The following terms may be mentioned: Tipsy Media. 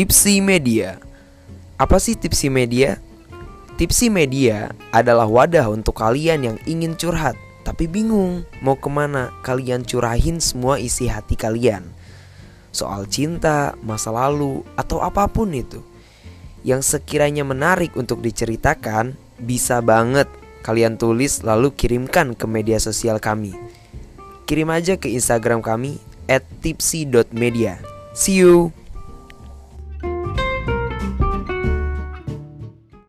Tipsy Media. Apa sih Tipsy Media? Tipsy Media adalah wadah untuk kalian yang ingin curhat tapi bingung mau kemana kalian curahin semua isi hati kalian, soal cinta, masa lalu, atau apapun itu. Yang sekiranya menarik untuk diceritakan, bisa banget kalian tulis lalu kirimkan ke media sosial kami. Kirim aja ke Instagram kami @tipsy.media. See you!